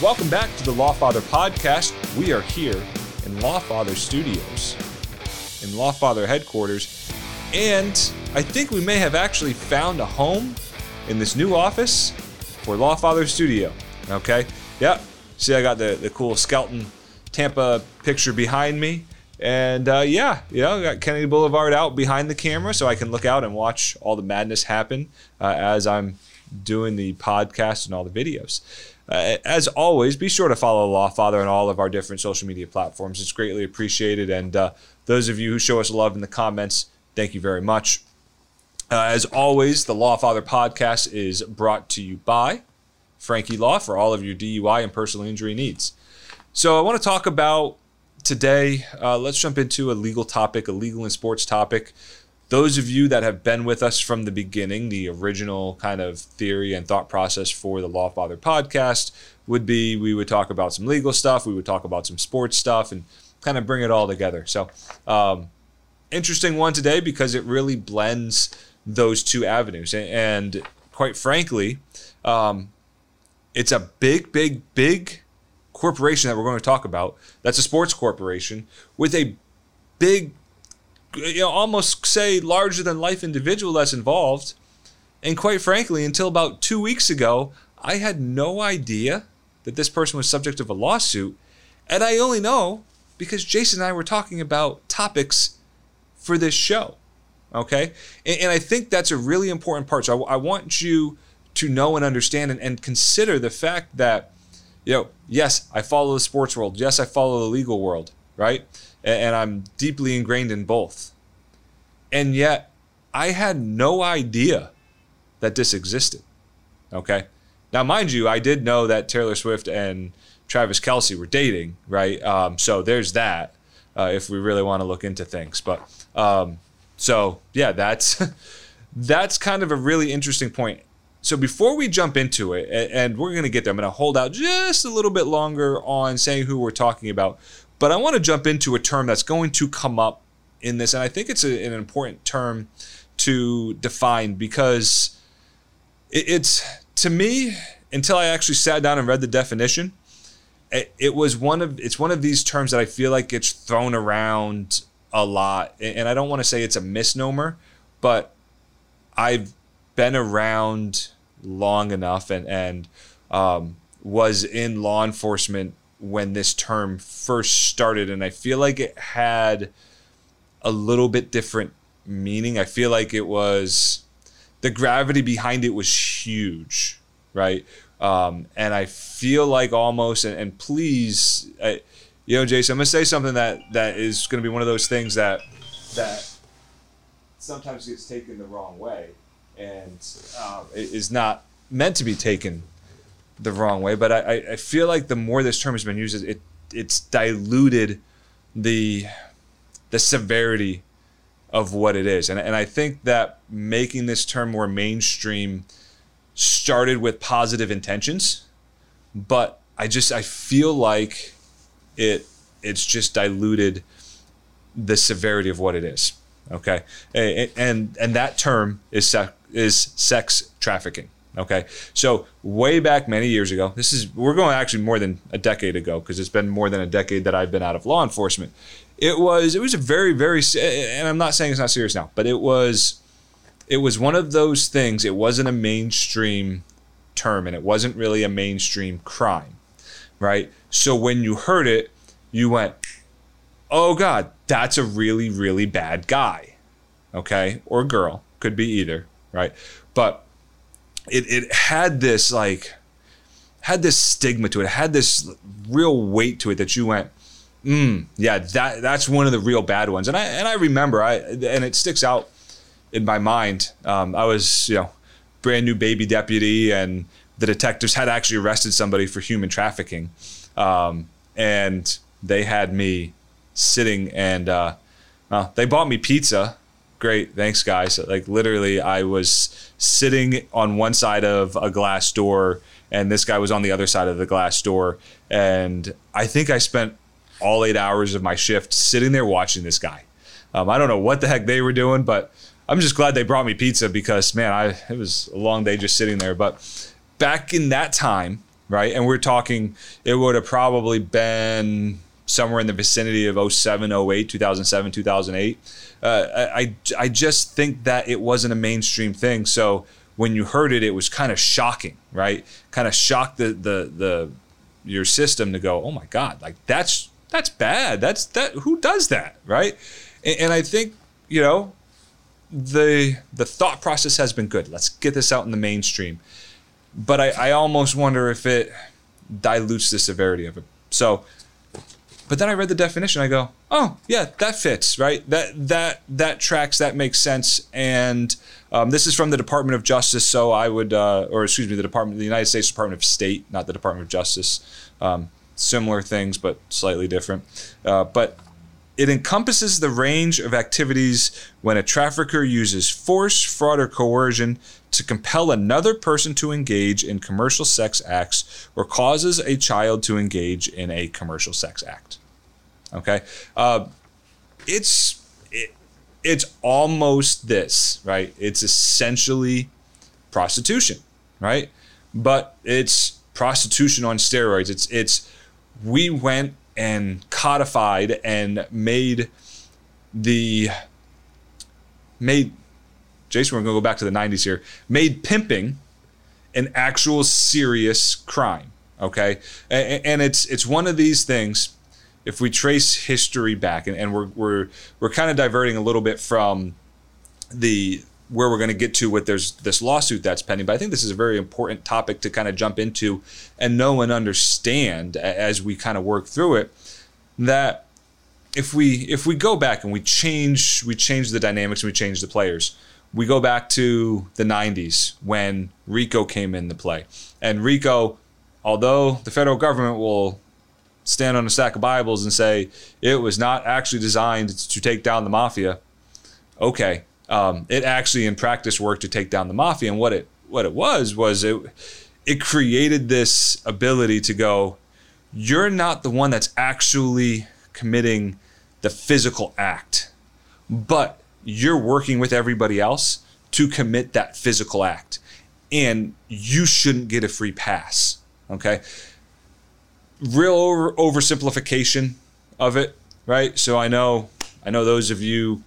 Welcome back to the Lawfather podcast. We are here in Lawfather Studios, in Lawfather headquarters, and I think we may have actually found a home in this new office for Lawfather Studio. Okay, yeah. See, I got the cool Skelton Tampa picture behind me, and I got Kennedy Boulevard out behind the camera, so I can look out and watch all the madness happen as I'm doing the podcast and all the videos. As always, be sure to follow Lawfather on all of our different social media platforms. It's greatly appreciated. And those of you who show us love in the comments, thank you very much. As always, the Lawfather podcast is brought to you by Franchi Law for all of your DUI and personal injury needs. So I want to talk about today, let's jump into a legal topic, a legal and sports topic. Those of you that have been with us from the beginning, the original kind of theory and thought process for the Lawfather podcast would be we would talk about some legal stuff, we would talk about some sports stuff, and kind of bring it all together. So interesting one today because it really blends those two avenues. And quite frankly, it's a big corporation that we're going to talk about. That's a sports corporation with a big, almost say larger than life individual that's involved. And quite frankly, until about 2 weeks ago, I had no idea that this person was subject of a lawsuit. And I only know because Jason and I were talking about topics for this show. Okay. And I think that's a really important part. So I want you to know and understand and consider the fact that, yes, I follow the sports world. Yes, I follow the legal world. Right. And I'm deeply ingrained in both. And yet I had no idea that this existed. Okay. Now, mind you, I did know that Taylor Swift and Travis Kelce were dating, right? So there's that, if we really want to look into things. But that's that's kind of a really interesting point. So before we jump into it, and we're going to get there, I'm going to hold out just a little bit longer on saying who we're talking about. But I want to jump into a term that's going to come up in this, and I think it's an important term to define because it's, to me, until I actually sat down and read the definition, it's one of these terms that I feel like gets thrown around a lot, and I don't want to say it's a misnomer, but I've been around long enough and was in law enforcement when this term first started, and I feel like it had a little bit different meaning. I feel like it was, the gravity behind it was huge, right? And I feel like almost, and please, Jason, I'm gonna say something that is gonna be one of those things that sometimes gets taken the wrong way, and is not meant to be taken the wrong way, but I feel like the more this term has been used, it's diluted the severity of what it is. And I think that making this term more mainstream started with positive intentions, but I feel like it's just diluted the severity of what it is. Okay. And that term is sex trafficking. Okay, so way back many years ago, we're going actually more than a decade ago because it's been more than a decade that I've been out of law enforcement. It was a very, very, and I'm not saying it's not serious now, but it was one of those things. It wasn't a mainstream term and it wasn't really a mainstream crime, right? So when you heard it, you went, oh God, that's a really, really bad guy, okay? Or girl, could be either, right? But It had this stigma to it. It had this real weight to it that you went, that's one of the real bad ones. And I remember, and it sticks out in my mind. I was, brand new baby deputy, and the detectives had actually arrested somebody for human trafficking, and they had me sitting, and they bought me pizza. Great, thanks guys. Like literally I was sitting on one side of a glass door and this guy was on the other side of the glass door. And I think I spent all 8 hours of my shift sitting there watching this guy. I don't know what the heck they were doing, but I'm just glad they brought me pizza because man, it was a long day just sitting there. But back in that time, right? And we're talking, it would have probably been somewhere in the vicinity of 07, 08, 2007, 2008. I just think that it wasn't a mainstream thing. So when you heard it, it was kind of shocking, right? Kind of shocked your system to go, oh my God, like that's bad. Who does that, right? And I think, you know, the thought process has been good. Let's get this out in the mainstream. But I almost wonder if it dilutes the severity of it. So, but then I read the definition. I go, oh yeah, that fits, right? That tracks, that makes sense. And this is from the Department of Justice. So I would, the United States Department of State, not the Department of Justice. Similar things, but slightly different. But it encompasses the range of activities when a trafficker uses force, fraud, or coercion to compel another person to engage in commercial sex acts or causes a child to engage in a commercial sex act. Okay? It's almost this, right? It's essentially prostitution, right? But it's prostitution on steroids. It's we went and codified and made Jason, we're going to go back to the 90s here, made pimping an actual serious crime, okay? And it's one of these things, if we trace history back, and we're kind of diverting a little bit from where we're going to get to with there's this lawsuit that's pending, but I think this is a very important topic to kind of jump into and know and understand as we kind of work through it, that if we go back and we change the dynamics and we change the players, we go back to the 90s when RICO came into play. And RICO, although the federal government will stand on a stack of Bibles and say it was not actually designed to take down the mafia, okay. It actually in practice worked to take down the mafia. And what it was, it created this ability to go, you're not the one that's actually committing the physical act, but you're working with everybody else to commit that physical act. And you shouldn't get a free pass, okay? Real oversimplification of it, right? So I know those of you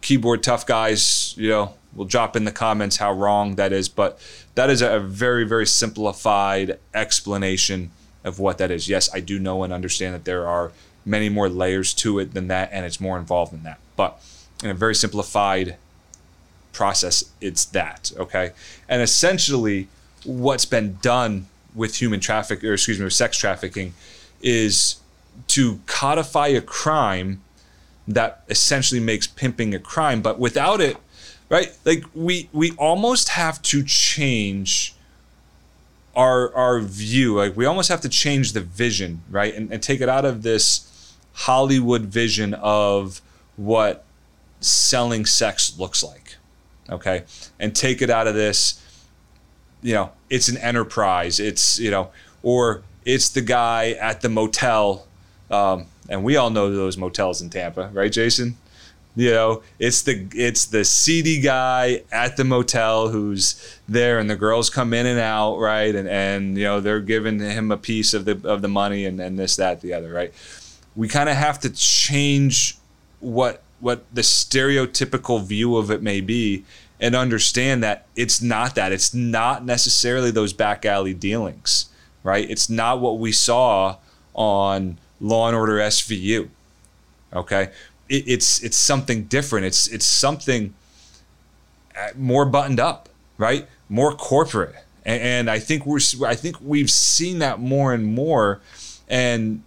keyboard tough guys, you know, will drop in the comments how wrong that is, but that is a very, very simplified explanation of what that is. Yes, I do know and understand that there are many more layers to it than that, and it's more involved than that. But in a very simplified process, it's that, okay? And essentially, what's been done with sex trafficking, is to codify a crime that essentially makes pimping a crime. But without it, right? Like we almost have to change our view. Like we almost have to change the vision, right? And take it out of this Hollywood vision of what selling sex looks like, okay? And take it out of this, you know, it's an enterprise. It's, you know, or it's the guy at the motel, and we all know those motels in Tampa, right, Jason? You know, it's the seedy guy at the motel who's there, and the girls come in and out, right? And you know, they're giving him a piece of the money and this, that, the other, right? We kind of have to change what the stereotypical view of it may be, and understand that it's not that. It's not necessarily those back alley dealings, right? It's not what we saw on Law and Order SVU, okay? It's something different. It's something more buttoned up, right? More corporate, and I think we've seen that more and more. And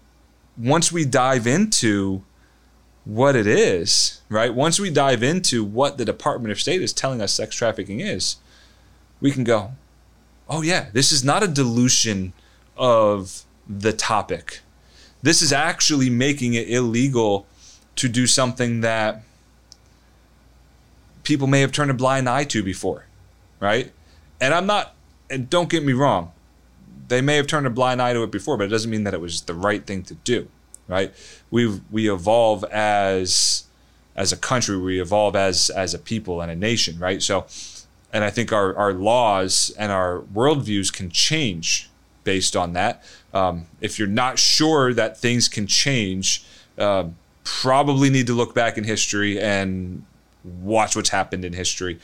once we dive into what it is, right? Once we dive into what the Department of State is telling us sex trafficking is, we can go, oh yeah, this is not a dilution of the topic. This is actually making it illegal to do something that people may have turned a blind eye to before, right? And don't get me wrong, they may have turned a blind eye to it before, but it doesn't mean that it was the right thing to do, right? We evolve as a country, we evolve as a people and a nation, right? So, and I think our laws and our worldviews can change based on that. If you're not sure that things can change, probably need to look back in history and watch what's happened in history,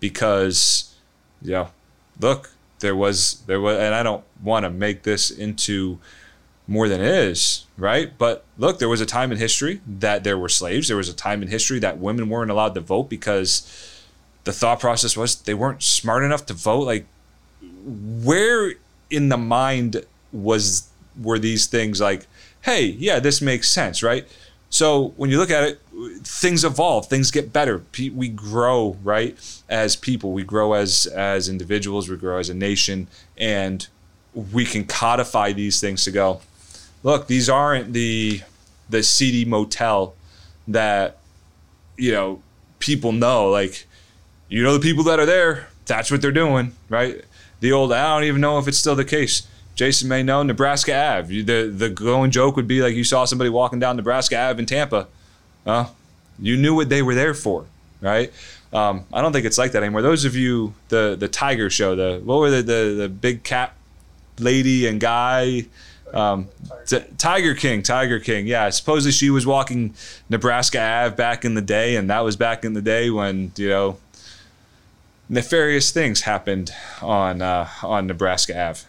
because, you know, look, there was, and I don't want to make this into more than it is, right? But look, there was a time in history that there were slaves. There was a time in history that women weren't allowed to vote because the thought process was they weren't smart enough to vote. Like, where in the mind were these things like, hey, yeah, this makes sense, right? So when you look at it, things evolve, things get better. We grow, right? As people, we grow as individuals, we grow as a nation, and we can codify these things to go, look, these aren't the seedy motel that, you know, people know, like, you know, the people that are there, that's what they're doing, right? The old, I don't even know if it's still the case. Jason may know, Nebraska Ave. The going joke would be like, you saw somebody walking down Nebraska Ave in Tampa. You knew what they were there for, right? I don't think it's like that anymore. Those of you, the Tiger show, what were the big cat lady and guy? Tiger King. Yeah, supposedly she was walking Nebraska Ave back in the day, and that was back in the day when, you know, nefarious things happened on Nebraska Ave.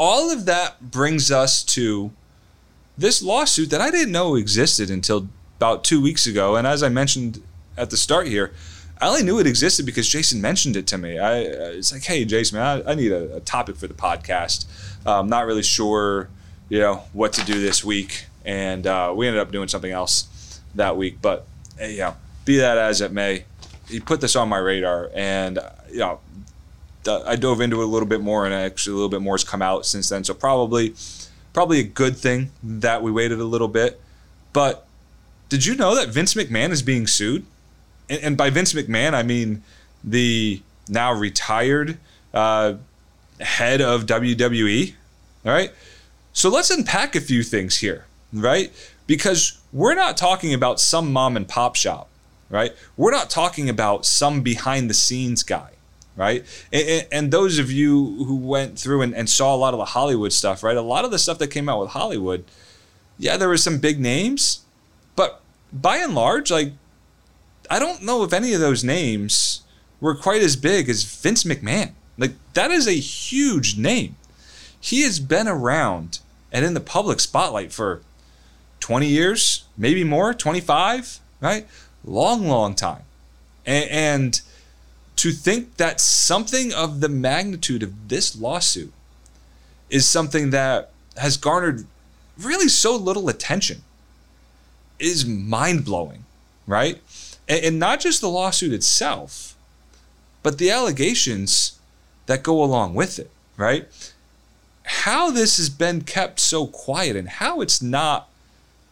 All of that brings us to this lawsuit that I didn't know existed until about 2 weeks ago. And as I mentioned at the start here, I only knew it existed because Jason mentioned it to me. It's like, hey, Jason, man, I need a topic for the podcast. I'm not really sure, you know, what to do this week. And we ended up doing something else that week. But, you know, be that as it may, he put this on my radar. And, you know, I dove into it a little bit more, and actually a little bit more has come out since then. So probably a good thing that we waited a little bit. But did you know that Vince McMahon is being sued? And by Vince McMahon, I mean the now retired head of WWE. All right. So let's unpack a few things here, right? Because we're not talking about some mom and pop shop, right? We're not talking about some behind the scenes guy. Right. And those of you who went through and saw a lot of the Hollywood stuff, right? A lot of the stuff that came out with Hollywood. Yeah, there were some big names, but by and large, like, I don't know if any of those names were quite as big as Vince McMahon. Like, that is a huge name. He has been around and in the public spotlight for 20 years, maybe more, 25, right? Long time. And to think that something of the magnitude of this lawsuit is something that has garnered really so little attention is mind-blowing, right? And not just the lawsuit itself, but the allegations that go along with it, right? How this has been kept so quiet and how it's not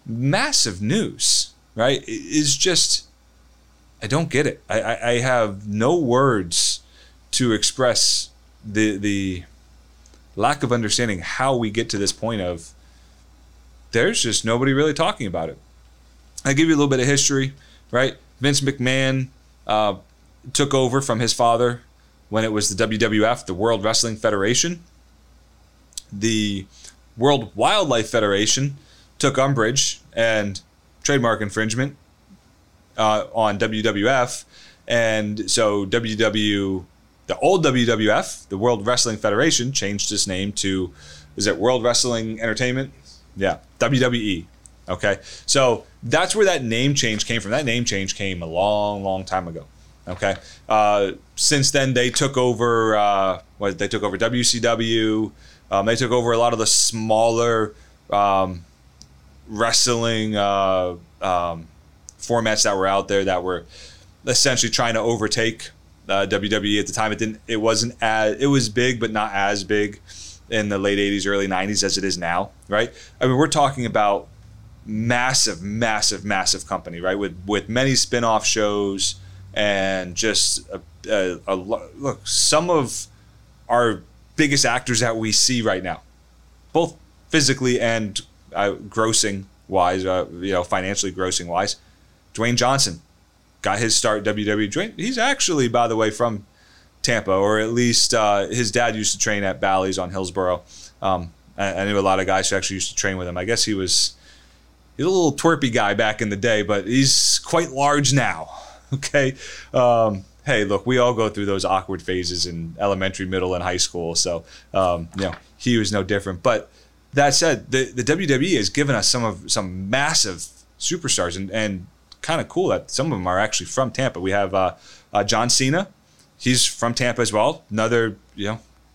massive news, right, is just... I don't get it. I have no words to express the lack of understanding how we get to this point of there's just nobody really talking about it. I give you a little bit of history, right? Vince McMahon took over from his father when it was the WWF, the World Wrestling Federation. The World Wildlife Federation took umbrage and trademark infringement on WWF, and so the old WWF, the World Wrestling Federation, changed its name to, is it World Wrestling Entertainment? Yeah, WWE. Okay, so that's where that name change came from. That name change came a long time ago. Okay, since then they took over. They took over WCW. They took over a lot of the smaller wrestling. Formats that were out there that were essentially trying to overtake WWE at the time. It was big, but not as big in the late 80s, early 90s as it is now, right? I mean, we're talking about massive company, right? With many spin-off shows and just look, some of our biggest actors that we see right now, both physically and grossing-wise, you know, financially grossing-wise. Dwayne Johnson got his start at WWE. He's actually, by the way, from Tampa, or at least his dad used to train at Bally's on Hillsborough. I knew a lot of guys who actually used to train with him. I guess he's a little twerpy guy back in the day, but he's quite large now. Okay. Hey, look, we all go through those awkward phases in elementary, middle, and high school. So, he was no different. But that said, the WWE has given us some massive superstars, and kind of cool that some of them are actually from Tampa. We have John Cena. He's from Tampa as well. Another,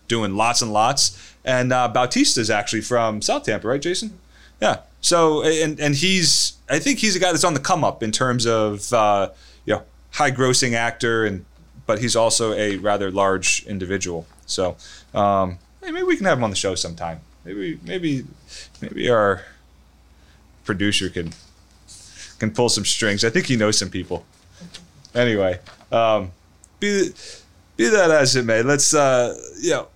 doing lots and lots. And Batista's actually from South Tampa, right, Jason? Yeah. So, and he's, I think he's a guy that's on the come up in terms of, high-grossing actor, but he's also a rather large individual. So maybe we can have him on the show sometime. Maybe our producer can pull some strings. I think he knows some people. Anyway, be that as it may, let's the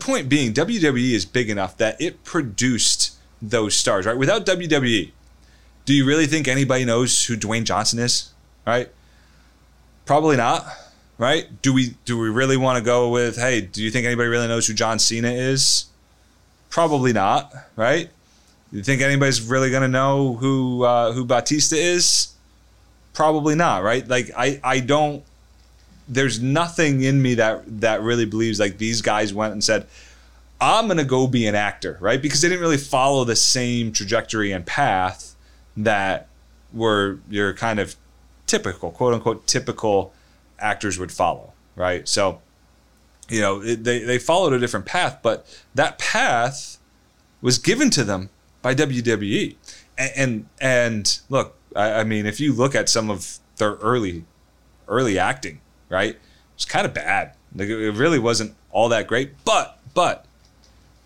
point being, WWE is big enough that it produced those stars, right? Without WWE, do you really think anybody knows who Dwayne Johnson is? Right? Probably not, right? Do we really want to go with, hey, do you think anybody really knows who John Cena is? Probably not, right? You think anybody's really going to know who Batista is? Probably not, right? Like, I don't, there's nothing in me that really believes like these guys went and said, I'm going to go be an actor, right? Because they didn't really follow the same trajectory and path that were your kind of typical, quote unquote, typical actors would follow, right? So, they followed a different path, but that path was given to them by WWE. And look, I mean, if you look at some of their early acting, right, it's kind of bad. Like, it really wasn't all that great, but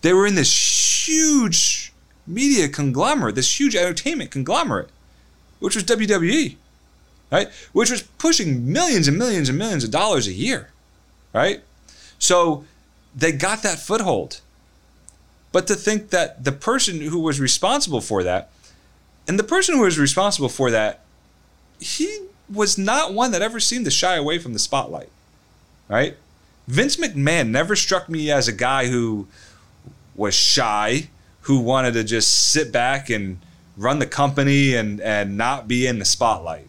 they were in this huge media conglomerate, this huge entertainment conglomerate, which was WWE. Right, which was pushing millions and millions and millions of dollars a year, right? So they got that foothold. But to think that the person who was responsible for that, he was not one that ever seemed to shy away from the spotlight, right? Vince McMahon never struck me as a guy who was shy, who wanted to just sit back and run the company and not be in the spotlight.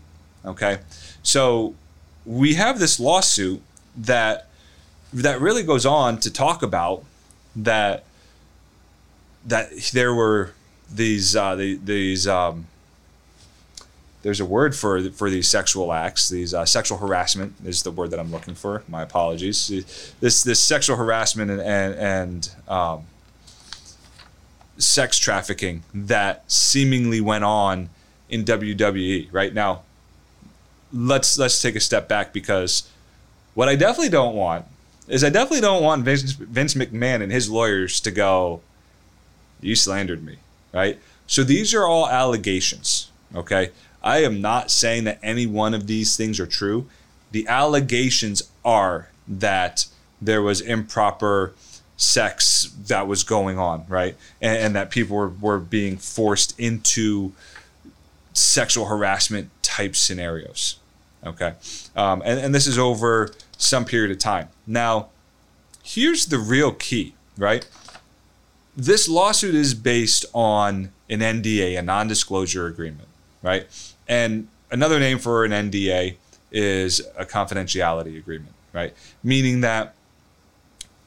Okay, so we have this lawsuit that really goes on to talk about that there were these there's a word for these sexual acts. These sexual harassment is the word that I'm looking for. My apologies. This sexual harassment and sex trafficking that seemingly went on in WWE right now. Let's take a step back, because what I definitely don't want is Vince McMahon and his lawyers to go, you slandered me, right? So these are all allegations, okay? I am not saying that any one of these things are true. The allegations are that there was improper sex that was going on, right? And that people were being forced into sexual harassment type scenarios, okay? And this is over some period of time. Now, here's the real key, right? This lawsuit is based on an NDA, a non-disclosure agreement, right? And another name for an NDA is a confidentiality agreement, right? Meaning that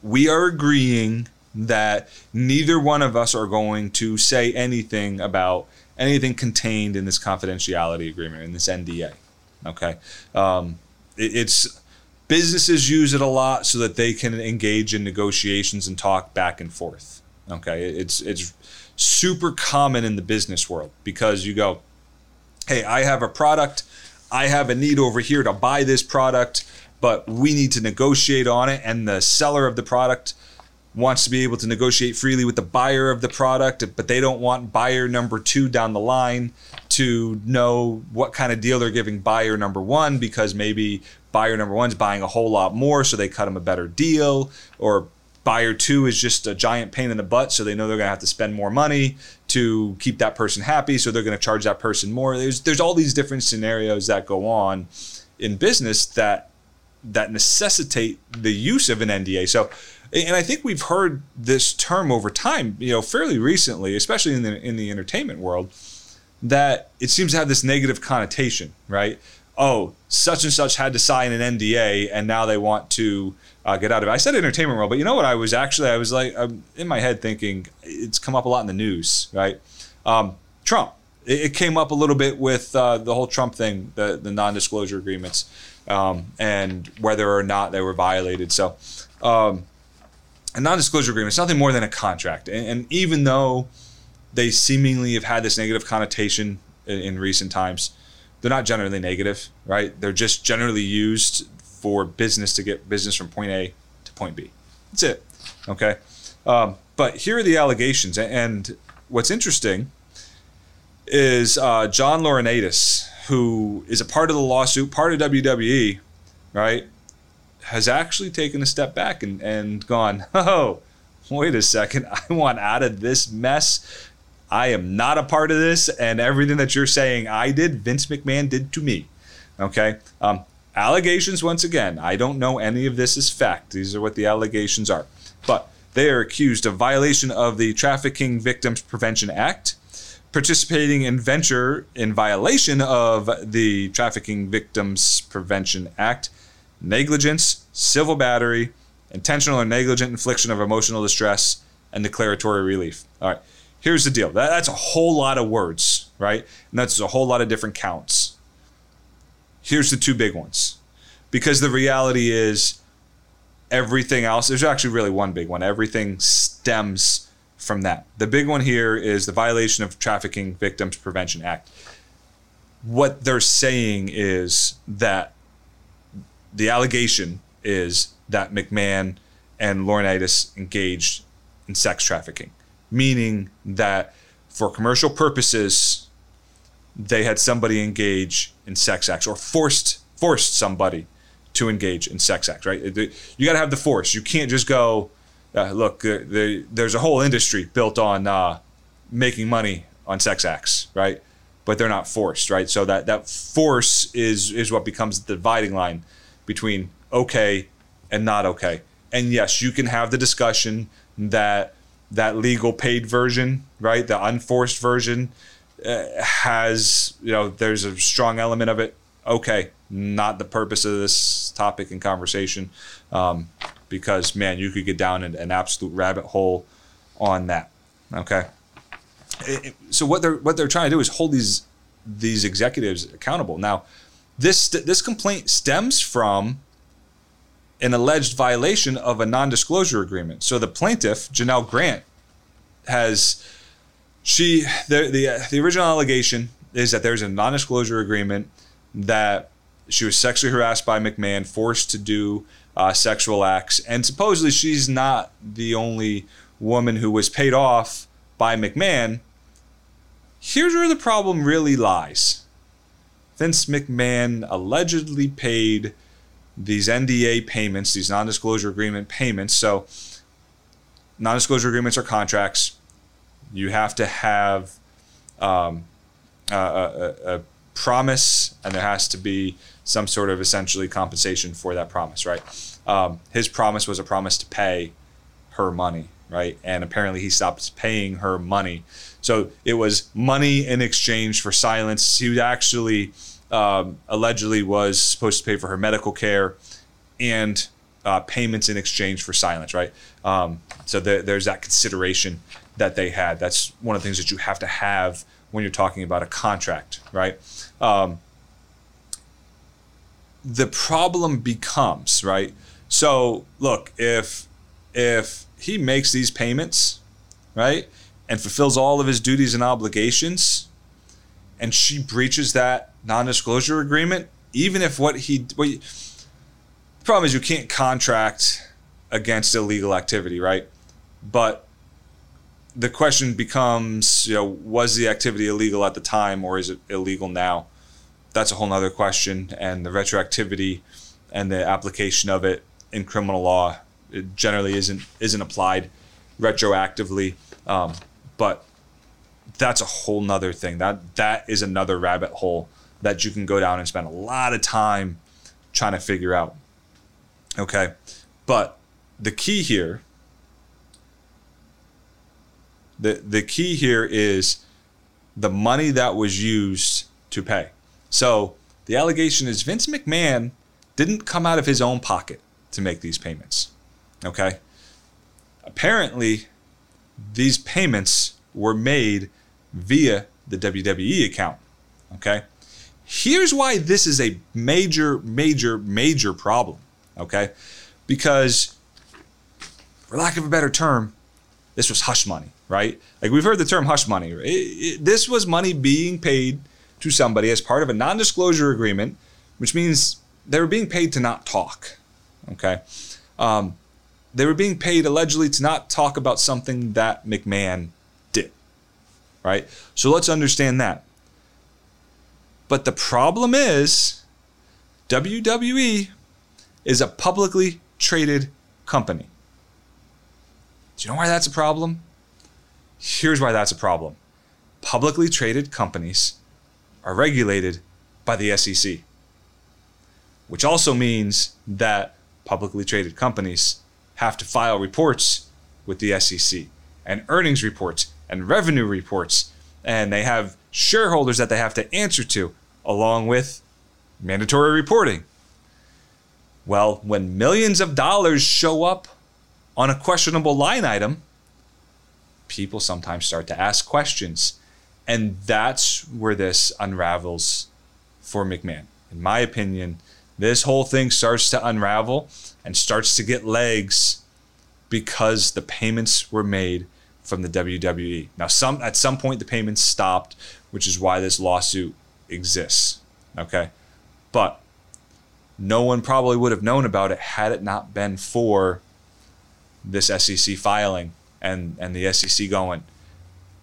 we are agreeing that neither one of us are going to say anything about anything contained in this confidentiality agreement, in this NDA, okay? It's businesses use it a lot so that they can engage in negotiations and talk back and forth, okay? It's super common in the business world, because you go, hey, I have a product, I have a need over here to buy this product, but we need to negotiate on it, and the seller of the product wants to be able to negotiate freely with the buyer of the product, but they don't want buyer number 2 down the line to know what kind of deal they're giving buyer number 1, because maybe buyer number 1's buying a whole lot more, so they cut them a better deal, or buyer 2 is just a giant pain in the butt, so they know they're going to have to spend more money to keep that person happy, so they're going to charge that person more. There's all these different scenarios that go on in business that that necessitate the use of an NDA. So, and I think we've heard this term over time, you know, fairly recently, especially in the entertainment world, that it seems to have this negative connotation, right? Oh, such and such had to sign an NDA, and now they want to get out of it. I said entertainment world, but you know what? I'm in my head thinking it's come up a lot in the news, right? Trump. It came up a little bit with the whole Trump thing, the non-disclosure agreements, and whether or not they were violated. So a non-disclosure agreement is nothing more than a contract. And even though they seemingly have had this negative connotation in recent times, they're not generally negative, right? They're just generally used for business to get business from point A to point B. That's it, okay? But here are the allegations. And what's interesting is John Laurinaitis, who is a part of the lawsuit, part of WWE, right, has actually taken a step back and gone, oh, wait a second, I want out of this mess. I am not a part of this, and everything that you're saying I did, Vince McMahon did to me, okay? Allegations, once again, I don't know any of this is fact. These are what the allegations are. But they are accused of violation of the Trafficking Victims Prevention Act, participating in venture in violation of the Trafficking Victims Prevention Act, negligence, civil battery, intentional or negligent infliction of emotional distress, and declaratory relief. All right, here's the deal. That's a whole lot of words, right? And that's a whole lot of different counts. Here's the two big ones. Because the reality is everything else, there's actually really one big one. Everything stems from that. The big one here is the violation of Trafficking Victims Prevention Act. What they're saying is that the allegation is that McMahon and Laurinaitis engaged in sex trafficking, meaning that for commercial purposes, they had somebody engage in sex acts or forced somebody to engage in sex acts, right? You got to have the force. You can't just go, look, there's a whole industry built on making money on sex acts, right? But they're not forced, right? So that force is what becomes the dividing line between okay and not okay. And yes, you can have the discussion that legal paid version, right? The unforced version has, you know, there's a strong element of it. Okay, not the purpose of this topic and conversation. Because, man, you could get down an absolute rabbit hole on that, okay? So what they're trying to do is hold these executives accountable. Now, this complaint stems from an alleged violation of a non-disclosure agreement. So the plaintiff, Janelle Grant, the original allegation is that there's a non-disclosure agreement that she was sexually harassed by McMahon, forced to do sexual acts, and supposedly she's not the only woman who was paid off by McMahon. Here's where the problem really lies. Vince McMahon allegedly paid these NDA payments, these non-disclosure agreement payments. So non-disclosure agreements are contracts. You have to have a promise, and there has to be some sort of essentially compensation for that promise, right? His promise was a promise to pay her money, right? And apparently he stopped paying her money. So it was money in exchange for silence. He actually allegedly was supposed to pay for her medical care and payments in exchange for silence, right? So there's that consideration that they had. That's one of the things that you have to have when you're talking about a contract, right? The problem becomes, right? So look, if he makes these payments, right, and fulfills all of his duties and obligations, and she breaches that non-disclosure agreement, even if the problem is you can't contract against illegal activity, right? But the question becomes, you know, was the activity illegal at the time, or is it illegal now? That's a whole nother question, and the retroactivity and the application of it in criminal law, it generally isn't applied retroactively. But that's a whole nother thing. That is another rabbit hole that you can go down and spend a lot of time trying to figure out. Okay. But the key here, the key here is the money that was used to pay. So the allegation is Vince McMahon didn't come out of his own pocket to make these payments. Okay. Apparently, these payments were made via the WWE account. Okay. Here's why this is a major, major, major problem. Okay. Because, for lack of a better term, this was hush money, right? Like, we've heard the term hush money. This was money being paid to somebody as part of a non-disclosure agreement, which means they were being paid to not talk. Okay. They were being paid allegedly to not talk about something that McMahon did, right? So let's understand that. But the problem is WWE is a publicly traded company. Do you know why that's a problem? Here's why that's a problem. Publicly traded companies are regulated by the SEC, which also means that publicly traded companies have to file reports with the SEC and earnings reports and revenue reports, and they have shareholders that they have to answer to, along with mandatory reporting. Well, when millions of dollars show up on a questionable line item, people sometimes start to ask questions, and that's where this unravels for McMahon. In my opinion, this whole thing starts to unravel and starts to get legs because the payments were made from the WWE. Now, at some point, the payments stopped, which is why this lawsuit exists, okay? But no one probably would have known about it had it not been for this SEC filing and the SEC going,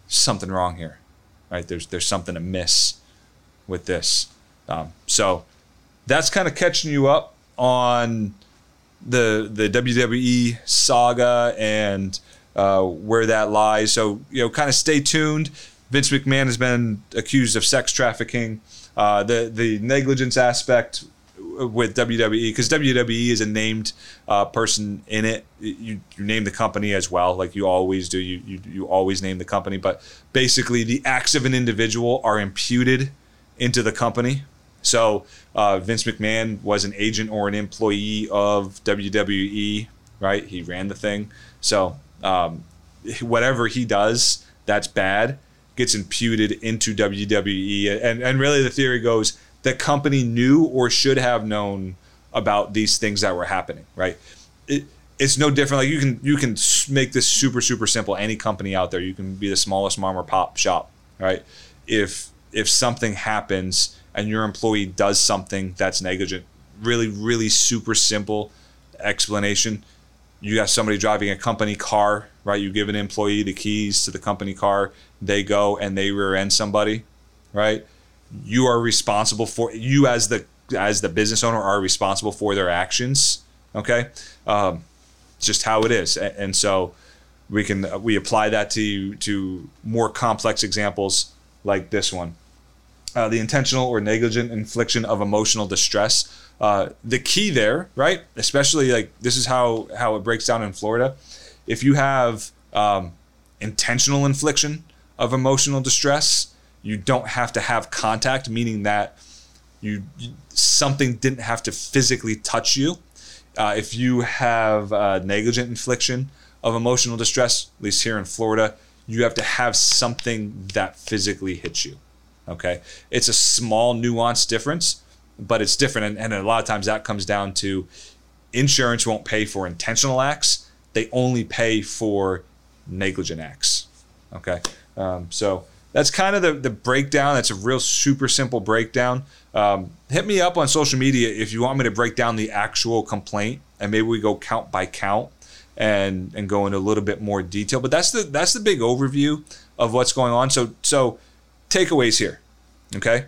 something wrong here, right? There's something amiss with this. So that's kind of catching you up on the WWE saga and where that lies. So, you know, kind of stay tuned. Vince McMahon has been accused of sex trafficking. The negligence aspect with WWE, because WWE is a named person in it. You name the company as well, like you always do. You always name the company. But basically, the acts of an individual are imputed into the company. So Vince McMahon was an agent or an employee of WWE, right? He ran the thing. So whatever he does that's bad gets imputed into WWE. And really the theory goes the company knew or should have known about these things that were happening, right? It's no different. Like you can make this super, super simple. Any company out there, you can be the smallest mom or pop shop, right? If something happens and your employee does something that's negligent, really, really super simple explanation. You got somebody driving a company car, right? You give an employee the keys to the company car, they go and they rear end somebody, right? You are responsible for, you as the business owner are responsible for their actions, okay? Just how it is. And so we apply that to more complex examples like this one. The intentional or negligent infliction of emotional distress. The key there, right? Especially like this is how it breaks down in Florida. If you have intentional infliction of emotional distress, you don't have to have contact, meaning that you something didn't have to physically touch you. If you have negligent infliction of emotional distress, at least here in Florida, you have to have something that physically hits you. Okay, it's a small nuanced difference, but it's different. And a lot of times that comes down to insurance won't pay for intentional acts. They only pay for negligent acts. Okay, so that's kind of the breakdown. That's a real super simple breakdown. Hit me up on social media if you want me to break down the actual complaint, and maybe we go count by count and go into a little bit more detail. But that's the big overview of what's going on. So. Takeaways here, okay?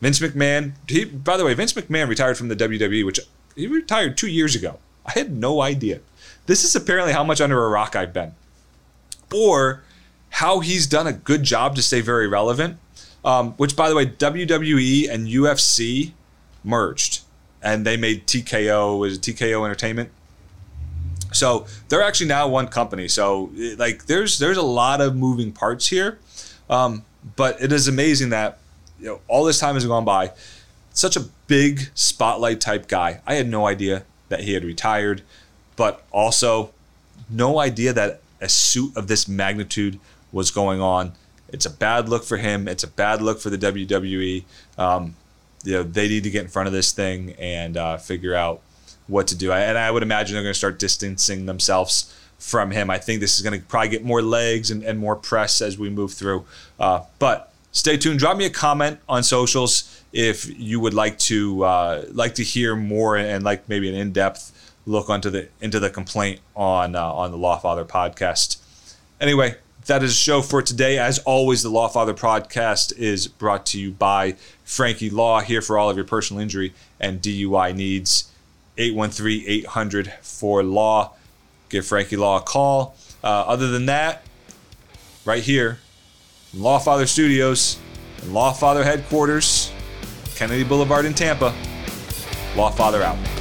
Vince McMahon, by the way, Vince McMahon retired from the WWE, which he retired 2 years ago. I had no idea. This is apparently how much under a rock I've been, or how he's done a good job to stay very relevant, which, by the way, WWE and UFC merged, and they made TKO, was it TKO Entertainment? So they're actually now one company. So like there's a lot of moving parts here, but it is amazing that, you know, all this time has gone by. Such a big spotlight type guy. I had no idea that he had retired, but also no idea that a suit of this magnitude was going on. It's a bad look for him. It's a bad look for the WWE. You know, they need to get in front of this thing and figure out what to do. And I would imagine they're going to start distancing themselves from him. I think this is going to probably get more legs and more press as we move through. But stay tuned. Drop me a comment on socials if you would like to hear more and like maybe an in-depth look into the complaint on the Lawfather podcast. Anyway, that is the show for today. As always, the Lawfather podcast is brought to you by Franchi Law, here for all of your personal injury and DUI needs. 813-800-4LAW. Give Franchi Law a call. Other than that, right here, Lawfather Studios and Lawfather Headquarters, Kennedy Boulevard in Tampa, Lawfather out.